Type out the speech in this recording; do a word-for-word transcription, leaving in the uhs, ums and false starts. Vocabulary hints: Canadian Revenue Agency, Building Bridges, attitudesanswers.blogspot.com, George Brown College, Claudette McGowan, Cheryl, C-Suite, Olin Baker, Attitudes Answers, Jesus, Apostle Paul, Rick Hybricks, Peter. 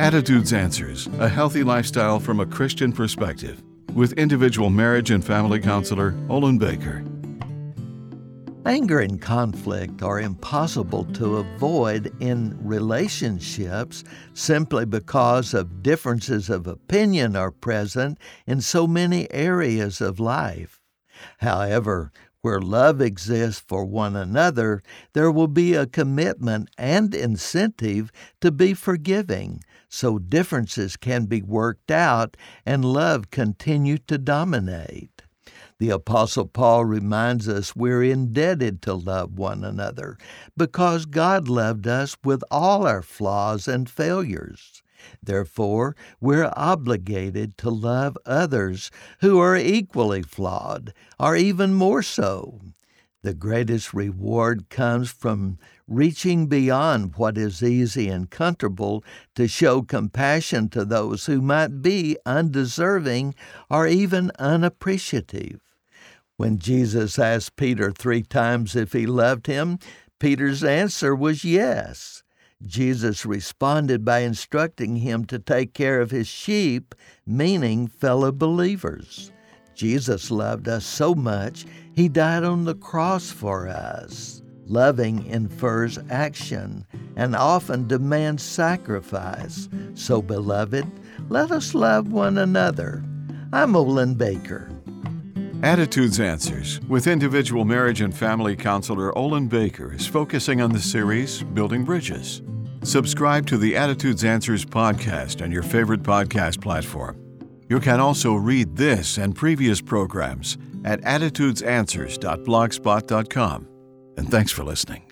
Attitudes Answers, a healthy lifestyle from a Christian perspective, with individual marriage and family counselor Olin Baker. Anger and conflict are impossible to avoid in relationships simply because of differences of opinion are present in so many areas of life. However, where love exists for one another, there will be a commitment and incentive to be forgiving, so differences can be worked out and love continue to dominate. The Apostle Paul reminds us we're indebted to love one another because God loved us with all our flaws and failures. Therefore, we're obligated to love others who are equally flawed, or even more so. The greatest reward comes from reaching beyond what is easy and comfortable to show compassion to those who might be undeserving or even unappreciative. When Jesus asked Peter three times if he loved him, Peter's answer was yes. Jesus responded by instructing him to take care of his sheep, meaning fellow believers. Jesus loved us so much, he died on the cross for us. Loving infers action and often demands sacrifice. So, beloved, let us love one another. I'm Olin Baker. Attitudes Answers with individual marriage and family counselor Olin Baker is focusing on the series Building Bridges. Subscribe to the Attitudes Answers podcast on your favorite podcast platform. You can also read this and previous programs at attitudes answers dot blogspot dot com. And thanks for listening.